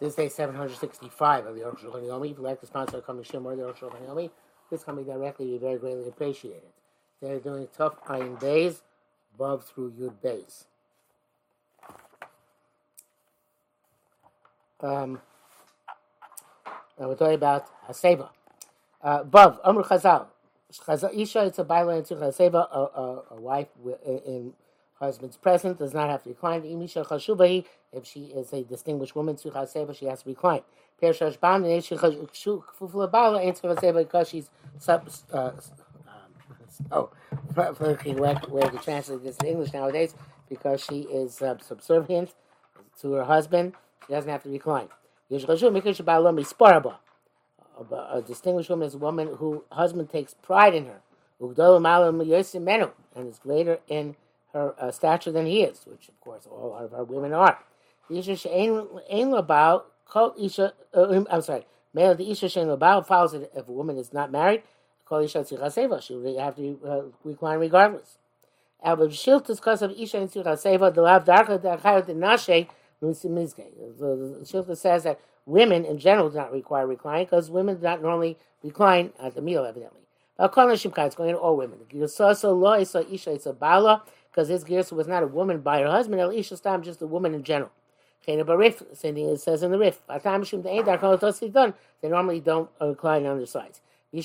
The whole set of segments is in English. This is day 765 of the Aruch Shulchan Yomi. If you like to sponsor our company, Shimmer, the Aruch Shulchan Yomi, please come directly. We very greatly appreciate it. They're doing tough iron days, above through Yud Bays. We're talking about Haseva. Bav, Amr Chazal. Isha, it's a byline to Haseva, a wife in husband's present, does not have to recline. If she is a distinguished woman, she has to recline. Because she's where to translate this in English nowadays, because she is subservient to her husband, she doesn't have to recline. A distinguished woman is a woman whose husband takes pride in her, and is greater in her stature than he is, which of course all of our women are. Follows it if a woman is not married, she would have to recline regardless. The Shilta says that women in general do not require reclining because women do not normally recline at the meal, evidently. It's going to all women. Because this Gersa was not a woman by her husband, Elisha Stam, just a woman in general. Same thing it says in the Rif. They normally don't recline on their sides. She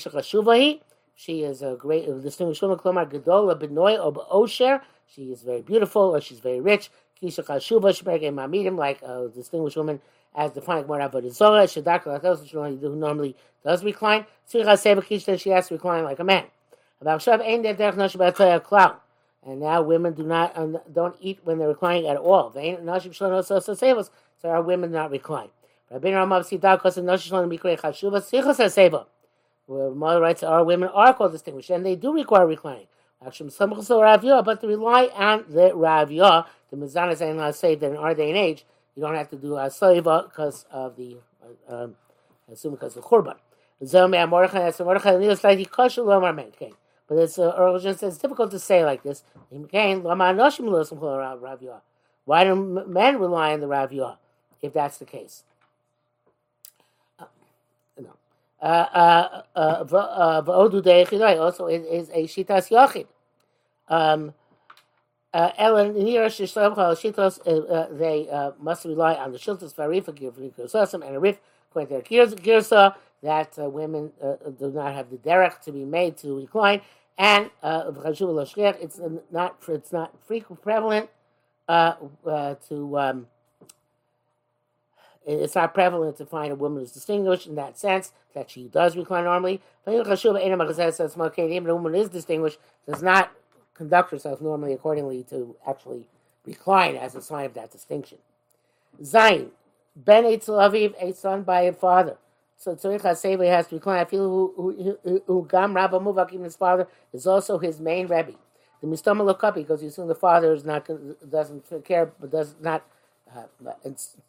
is a great, distinguished woman. She is very beautiful, or she's very rich. Like a distinguished woman, as defined by Avodah Zorah, she normally does recline. She has to recline like a man. And now women don't eat when they're reclining at all. So our women do not recline. Where mother writes, our women are called distinguished, and they do require reclining. But to rely on the Raviyah, the Mizana saying, "I'll say that in our day and age, you don't have to do Asaiva because of the, assuming because of the Khurban." But this urgent says it's difficult to say like this. Why do men rely on the Raviyah if that's the case? Also is a Shitas Yochid. They must rely on the Shiltas Varif and a Rif according to their Girsa that women do not have the derech to be made to recline, and it's not frequent prevalent to. It's not prevalent to find a woman who's distinguished in that sense, that she does recline normally. Even a woman is distinguished, does not conduct herself normally accordingly to actually recline as a sign of that distinction. Zayin, ben Eitzel Aviv, a son by a father. So Tzorich HaSeva has to recline. I feel who Gam Rabba Muvak, even his father, is also his main Rebbe. The Mistoma Lokapi, because you assume the father is not, doesn't care, but does not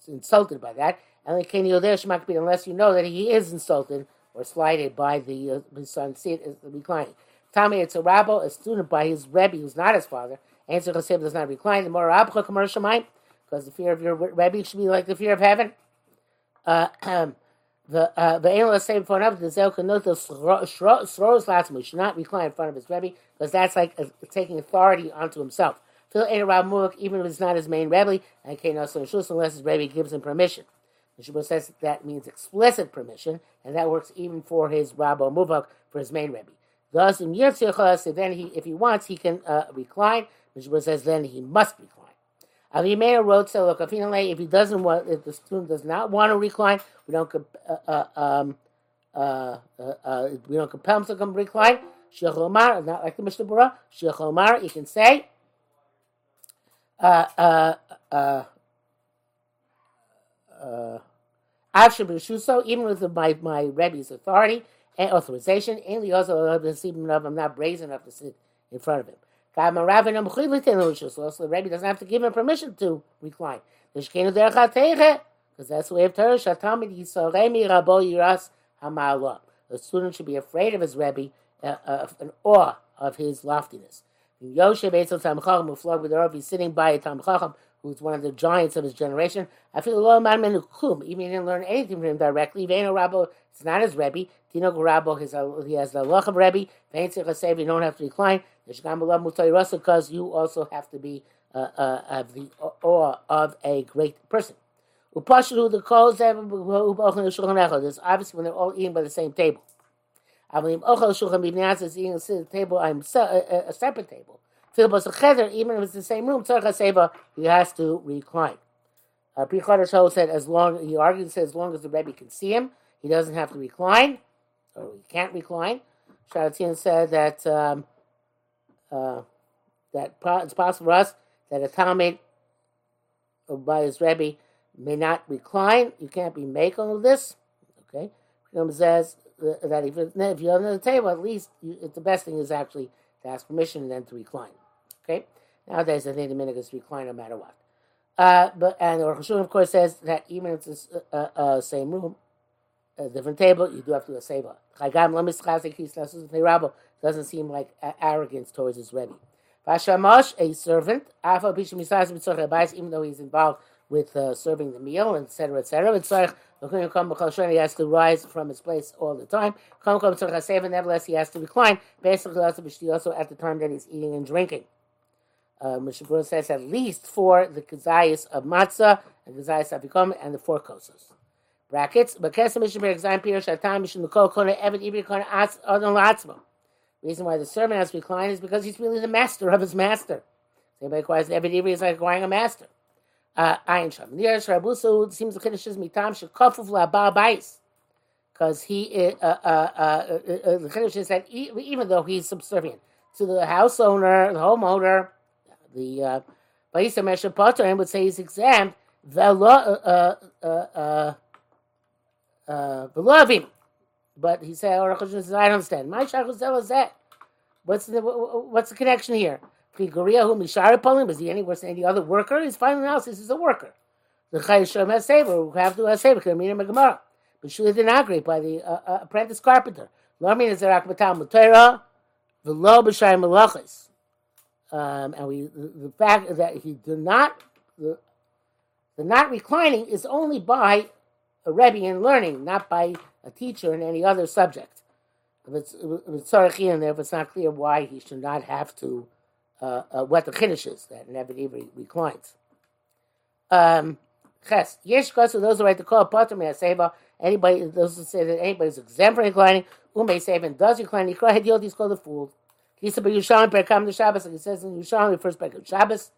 insulted by that, and unless you know that he is insulted or slighted by the his son's seat is reclining. Tommy, it's a rabbi, a student by his rebbe, who's not his father. Answer Chaseva does not recline. The more rabbi commercial mind, because the fear of your rebbe should be like the fear of heaven. The analyst say in front of the Zel Kanotos should not recline in front of his rebbe, because that's like taking authority onto himself. Even if it's not his main rebbe, and unless his rebbe gives him permission. The Shubur says that means explicit permission, and that works even for his Rabba Muvak, for his main rebbe. Thus, in Yirtziochas, then he, if he wants, he can recline. The Shubur says then he must recline. Avimeir wrote, "So look, if he doesn't want, if the student does not want to recline, we don't compel him to come recline. Shecholomar, not like the Mishnah Berurah. Shecholomar, he can say." Even with my Rebbe's authority and authorization, and also I'm not brazen enough to sit in front of him. Also, the Rebbe doesn't have to give him permission to recline. Because that's the way of Torah. The student should be afraid of his Rebbe, in awe of his loftiness. If he's sitting by a Tam Chacham who's one of the giants of his generation. I feel a low man menu klum, even he didn't learn anything from him directly. Veino Rabbo is not his Rebbe. Dino Garabo, he has the Lach of Rebbe. Vein Sikhasev, you don't have to decline. The Shagam B'Lav Mutai Russell, because you also have to be of the awe of a great person. There's obviously when they're all eating by the same table. Even a separate table. Even if it's the same room, he has to recline. Pri Chodesh said, as long, he argued, said, as long as the Rebbe can see him, he doesn't have to recline, or he can't recline. Sharatin said that that it's possible for us that a Talmud by his Rebbe may not recline. You can't be making of this. Okay, Rambam says that if you're under the table, at least the best thing is actually to ask permission and then to recline. Okay, nowadays I think the minhag recline no matter what. But the Rosh Hashanah, of course, says that even if it's the same room, a different table, you do have to do a seva. Doesn't seem like arrogance towards his Rebbe. Vashamash, a servant, even though he's involved with serving the meal, etc., he has to rise from his place all the time. Nevertheless, he has to recline, basically also at the time that he's eating and drinking. Mishabura says at least for the kazayas of matzah, the kazayas of afikom, and the four kosos. Brackets. Reason why the servant has to recline is because he's really the master of his master. Anybody requires an Eved Ivri is like acquiring a master. Ayin Sham. Near Sharabusu seems the Kiddush is mitam shekafuf la'bal bayis, because he the Kiddush is that even though he's subservient to the house owner, the homeowner, the bayis mesher potter, and would say he's exempt. But he said, "I don't understand. My shachazel is that. What's the connection here? Is he any worse than any other worker? His final analysis is a worker. The chayishom has saver. We have to have saver. Can read in the Gemara. But surely did not agree by the apprentice carpenter. Lomina zerak b'tam l'teira, v'lo b'shayim malachis. And the fact that he did not reclining is only by a Rebbe in learning, not by a teacher in any other subject. If it's tzarech in there, if it's not clear why he should not have to, what the Kiddush is, that an Eved Ivri reclines. Ches, yesh kosu, those who write the call, poter me'aseva, anybody, those who say that anybody's exempt from reclining, ume'aseva, and does recline, yikra hediot, he's called a fool. Kisa b'yushalim, perkam the Shabbos, like it says in Yushalim, refers back to Shabbos.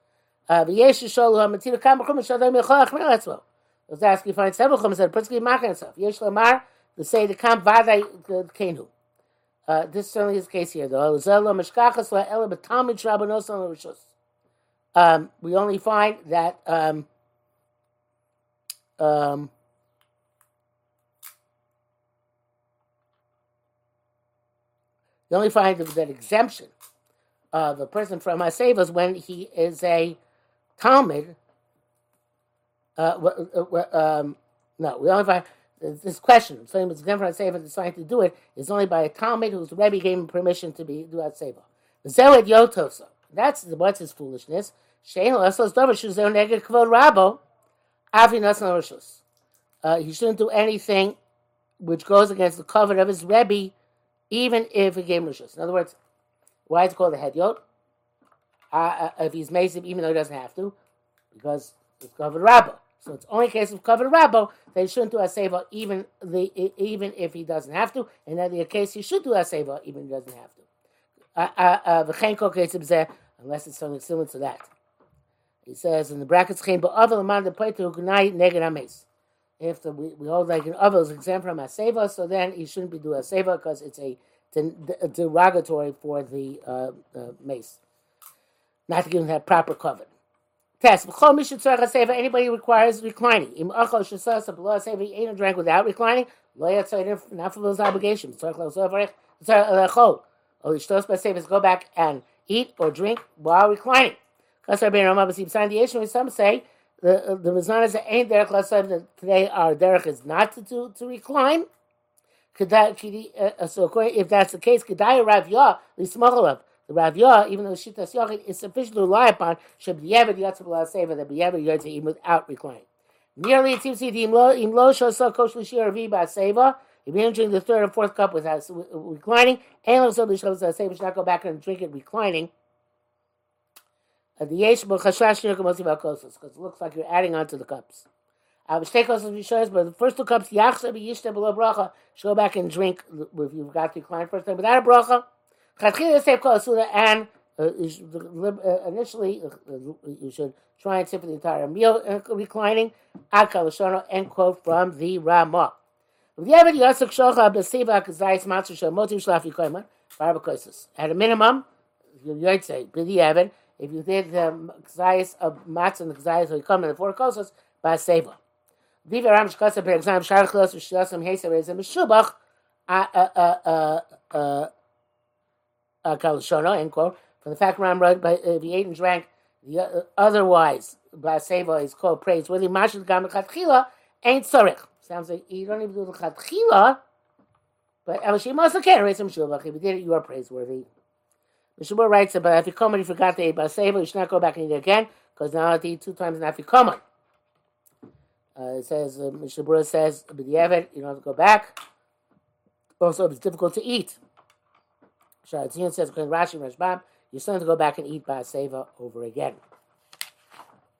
V'yesh yishol, ha'matinu kamachum, and shadar me'chol ha'chmel etzmo. I was asking, you find several comments that principally mark himself. Yesh Lamar, to say the Kam Vaday Kenu. This certainly is the case here, though. We only find that we only find that exemption of a person from Hasevas when he is a Talmud. No, we only find this question. So it's exempt from Haseva deciding to do it is only by a Talmud whose Rebbe gave him permission to be do Haseva. Zewed Yotoso. What's his foolishness. Shein Lasos Dovashu Zeu Neged Kvod Rabbo Avi Nasan Rishus. He shouldn't do anything which goes against the covenant of his Rebbe, even if he gave him Rishus. In other words, why is it called a Hedyot? If he's Mason, even though he doesn't have to, because it's Kvod Rabbo. So it's only a case of Kavod Rabbo that he shouldn't do Haseva even if he doesn't have to, and in the case he should do Haseva even if he doesn't have to. V'chein kol kesib zeh, unless it's something similar to that. He says in the brackets, Chein ba'ovel amad lepoiter hugnai neged hames. If we hold like an ovel is exempt from Haseva, so then he shouldn't be doing Haseva because it's a derogatory for the mace. Not to give him that proper cover. Test. Anybody who requires reclining. He ate and drank without reclining. Not for those obligations. Go back and eat or drink while reclining. Some say the Mizanas that ain't derech today our derech is not to recline. So if that's the case, the Rav Yochanan, even though the Shittas Yochanan is sufficient to rely upon, should be able to yotze b'laseva, that be able to yotze even without requiring. Merely it seems to be imlo shosah kosh l'shir avi b'aseva. If you drink the third or fourth cup without reclining, and also the Shabbos b'aseva should not go back and drink it reclining. The yesh b'chashash yirkamosi b'kosos, because it looks like you're adding on to the cups. But the first two cups, yachsa b'yishta below bracha, should go back and drink if you forgot to recline first time without a bracha. And initially, you should try and sit for the entire meal reclining. End quote from the Ramah. At a minimum, you'd say, if you did the kzayis of matzah and the kzayis of yikom and the four kosos, by seva. End quote. From the fact Ram wrote, if he ate and drank, otherwise, Blaseva is called praise. Really, Mashal Gam Chatchila ain't Sorek. Sounds like you don't even do the Chatchila, but Elishim also can't raise him Shubach. If you did it, you are praiseworthy. Mishubah writes about Afikoman, you forgot to eat Blaseva, you should not go back and eat it again, because now you eat two times in Afikoman. It says, Mishubah says, B'diavad, you don't have to go back. Also, it's difficult to eat. Sharatzin says, Rashi Rashbam, you still have to go back and eat ba'aseva over again.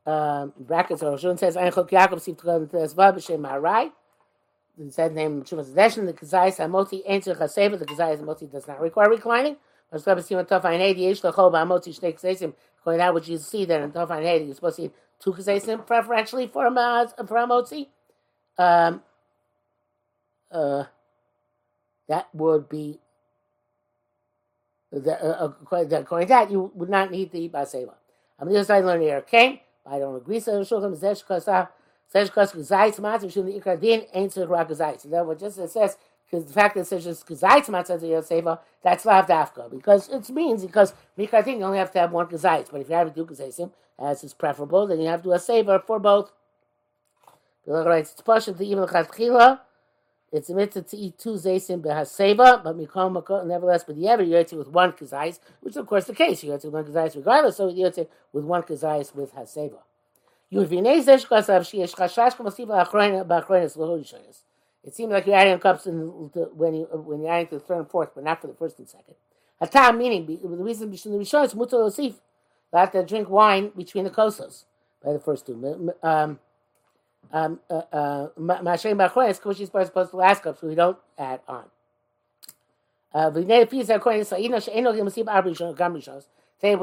Brackets, Roshun says, Ein Chok Yaakov, Sif Tukon, Tezvah, B'Shem Harai. It says, name Shumas Adeshin, the Kazayis Amoti, Answer Chaseva, the Kazayis Amoti does not require reclining. Mashkab Siman Tofayin Hedi, Yesh Lachol, Ba'amoti, Shnei Kazaysim, going out, which you see that in Tofayin Hedi, you're supposed to eat two Kazaysim, preferentially for Amoti. That would be according to that, you would not need to eat ba'aseva. I'm the other side learning here, okay? I don't agree. So therefore, just it says, because the fact that it says just kazayitz matzah to yoseva, that's lav dafka, because it means because mikradin you only have to have one kazayitz, but if you have two kazayitsim, as is preferable, then you have to do a seva for both. The Lord writes, it's possible to even chatchila. It's admitted to eat two zaysim b'haseva, but mikom nevertheless, but the you eat it with one kazayis, which is of course the case. You eat it with one kazayis regardless, so you eat it with one kazayis with haseva. It seems like you're adding cups when you're adding to the third and fourth, but not for the first and second. Atam meaning the reason between the rishon is mutar l'osif, you have to drink wine between the kosos by the first two. Mashem Bachronis, which is supposed to last cup, so we don't add on. Today we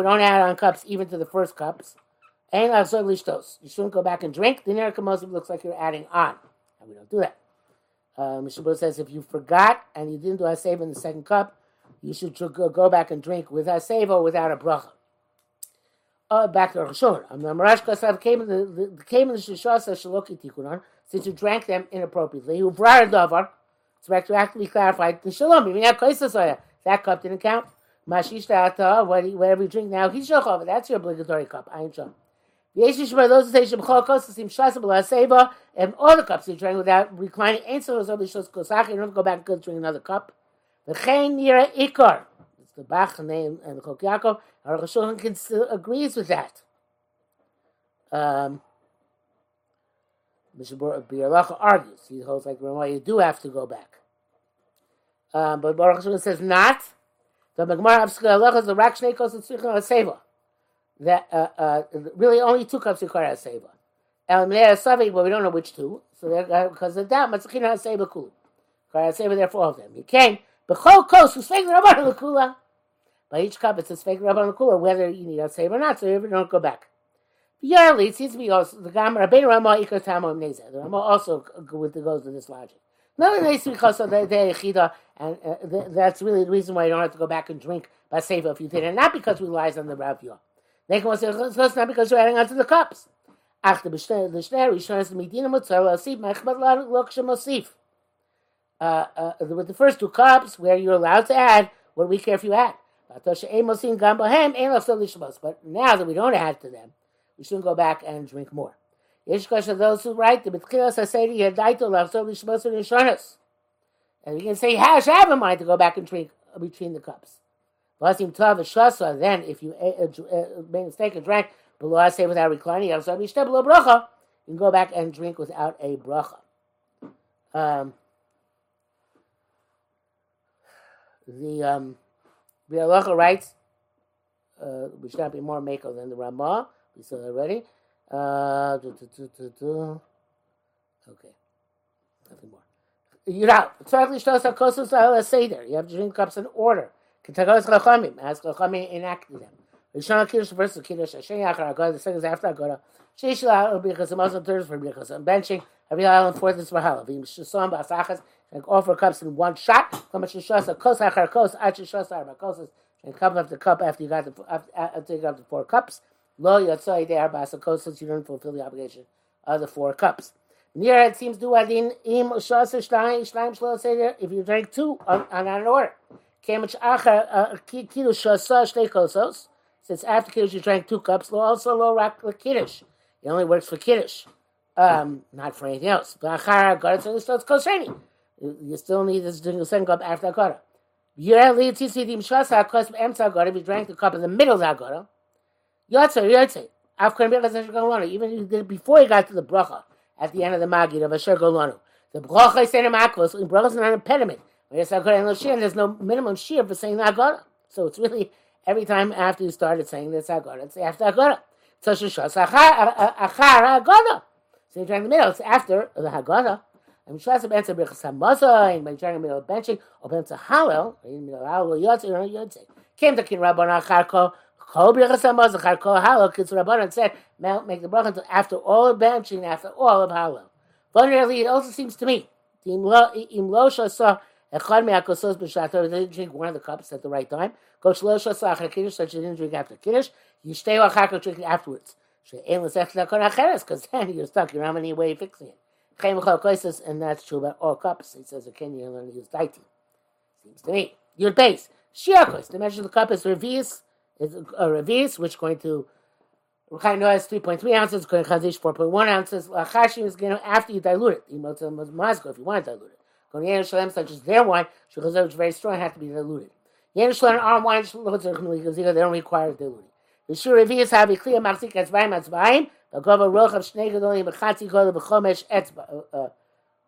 don't add on cups even to the first cups. You shouldn't go back and drink. The Nerakamosim looks like you're adding on. And we don't do that. Mishnah says if you forgot and you didn't do Haseva in the second cup, you should go back and drink with Haseva or without a bracha. Back to Rishon. Came in the Shishasa Shaloki Tikunan, since you drank them inappropriately. Who brought a davar? It's retroactively clarified the Shalom. Even have Kaisasoya. That cup didn't count. Mashishta, whatever you drink now, he's Shachov. That's your obligatory cup. I ain't sure. Those who say Shabchol Kosa seem Shasa B'laseva, and all the cups you drank without reclining, ain't so as only Shos Kosaki. You don't go back and drink another cup. V'chein Nira Ikar. The Bach name and the Chok Yaakov, Aruch HaShulchan agrees with that. Mishibur B'Yalacha argues. He holds like Ramah, you do have to go back. But Aruch HaShulchan says not. The Magmar Abskal Halacha is the Rak Shnei Kos Tzricha HaSeva. That really only two cups require HaSeva. El Minei HaSavi, well, we don't know which two. So because of that, Matzichin HaSeva Kul. Require HaSeva therefore all of them. He came. B'Chol Kos who spake the Rabban L'Kula. By each cup, it says fake Rabban L'Kula, whether you need a save or not, so you don't go back. Yarly, it seems to be also the Gam Rabbeinu Ramah Iker Tamo Mneza. The Ramah also goes with this logic. Not only because of the Yechida, and that's really the reason why you don't have to go back and drink by Seva if you did, and not because we relies on the Rav Yochanan. They can also it's not because you're adding onto the cups. After the Shnei Rishonos, the Medina Mutzal Asif, Machmad Loksham Asif. With the first two cups, where you're allowed to add what we care if you add. But now that we don't add to them, we shouldn't go back and drink more. Those who write the and we can say, how should I have a mind to go back and drink between the cups? Then, if you made a mistake and drank, without reclining, you can go back and drink without a bracha. The B'alocha writes, we should not be more Mako than the Ramah. We saw that already. Okay. Nothing more. You're out. You have to drink cups in order. Ask Chachamim, enact them. Rishon Kiddush versus Kiddush. The second is after Agoda. Sheishla Birchas Hamazon. Third is for Birchas Hamazon. Benching. Havila and fourth is for Halal. V'im Shesam B'asachas. Drink all four cups in one shot. And cup after cup after you got the four cups. Lo yotzei de'ar ba'asakosas. You don't fulfill the obligation of the four cups. Near it seems do adin im shasa shleim shlo seder. If you drink two on an order. Since after Kiddush you drank two cups, also lo rak l'Kiddush. It only works for Kiddush, not for anything else. You still need this drink the second cup after Agoda. If you drank the cup in the middle of the Agoda, even if you did it before you got to the bracha, at the end of the Magid of Asher Golonu. The bracha is in a makos, and bracha is not an impediment. And there's no minimum shir for saying the Agoda. So it's really every time after you started saying this Agoda, it's after Agoda. So you drank in the middle, it's after the Agoda. And by drinking in the middle of benching, or benching halal, in the middle of halal, came to King Rabban Acharko, called Birchas Hamazon, Acharko halal, King Rabban, and said, make the bracha until after all of benching, after all of halal. Vulnerably, it also seems to me, they didn't drink one of the cups at the right time. So she didn't drink after Kiddush. You stay while Chakra drinking afterwards. Because then you're stuck. You're not any way fixing it. And that's true about all cups. It says, okay, you're going to use daiti. Seems to me. Your base. Shiakos. The measure of the cup is revis, which is going to Ruchai Noah is 3.3 ounces. Kohen Chazish 4.1 ounces. Lachashim is going to, after you dilute it, if you want to dilute it. Such as their wine, because it's very strong, have to be diluted. Yerushalayim, our wine, they don't require diluting. The Shuravias have a clear Mazik Etzbaim Etzbaim, a Gova Roch of Shnegadoli, Machati Godel,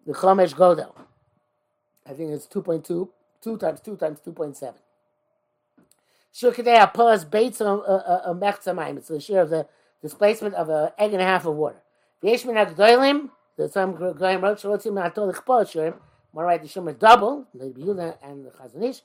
the Chomesh Godel. I think it's 2.2, 2 times 2 times 2.7. Shukadea Puz Bates of Mechzamaim, it's the share of the displacement of an egg and a half of water. Yeshminak Doilim, the Sam Goyim Roch, Shalotim Atol Chposhurim. All right, the Shema double, the Beulah and the Chazanish.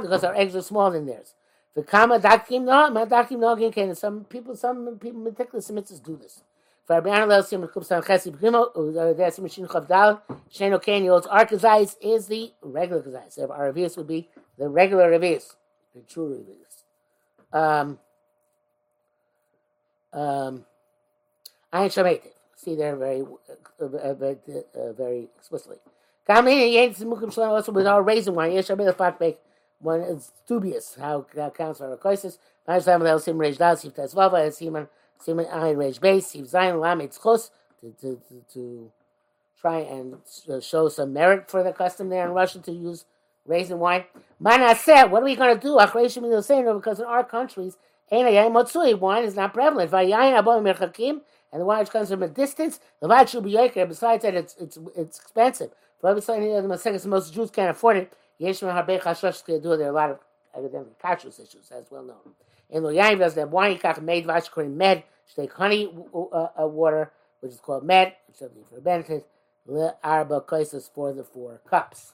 Because our eggs are smaller than theirs. The Kama Dakim no, Madakim no again. Some people meticulous submitters do this. For Abianel Sim Kupsan Khasi Bimo, that's machine Khavdal, Shano Canyon's Arkazais is the regular Kazais. So our revius would be the regular revius, the true revius. I ain't shamated. See there very explicitly. Also with all raisin wine, one is dubious how counts for rakoisis. To try and show some merit for the custom there in Russia to use raisin wine. Manaseh, what are we going to do? Because in our countries, wine is not prevalent. And the wine which comes from a distance, the wine should be yoker. Besides that, it's expensive. For most Jews can't afford it. There are a lot of academic conscious issues, as well known. In Loyaim, there's that wine kach made vashkori med, take honey water, which is called med, which is for benefit, le arba koises for the four cups.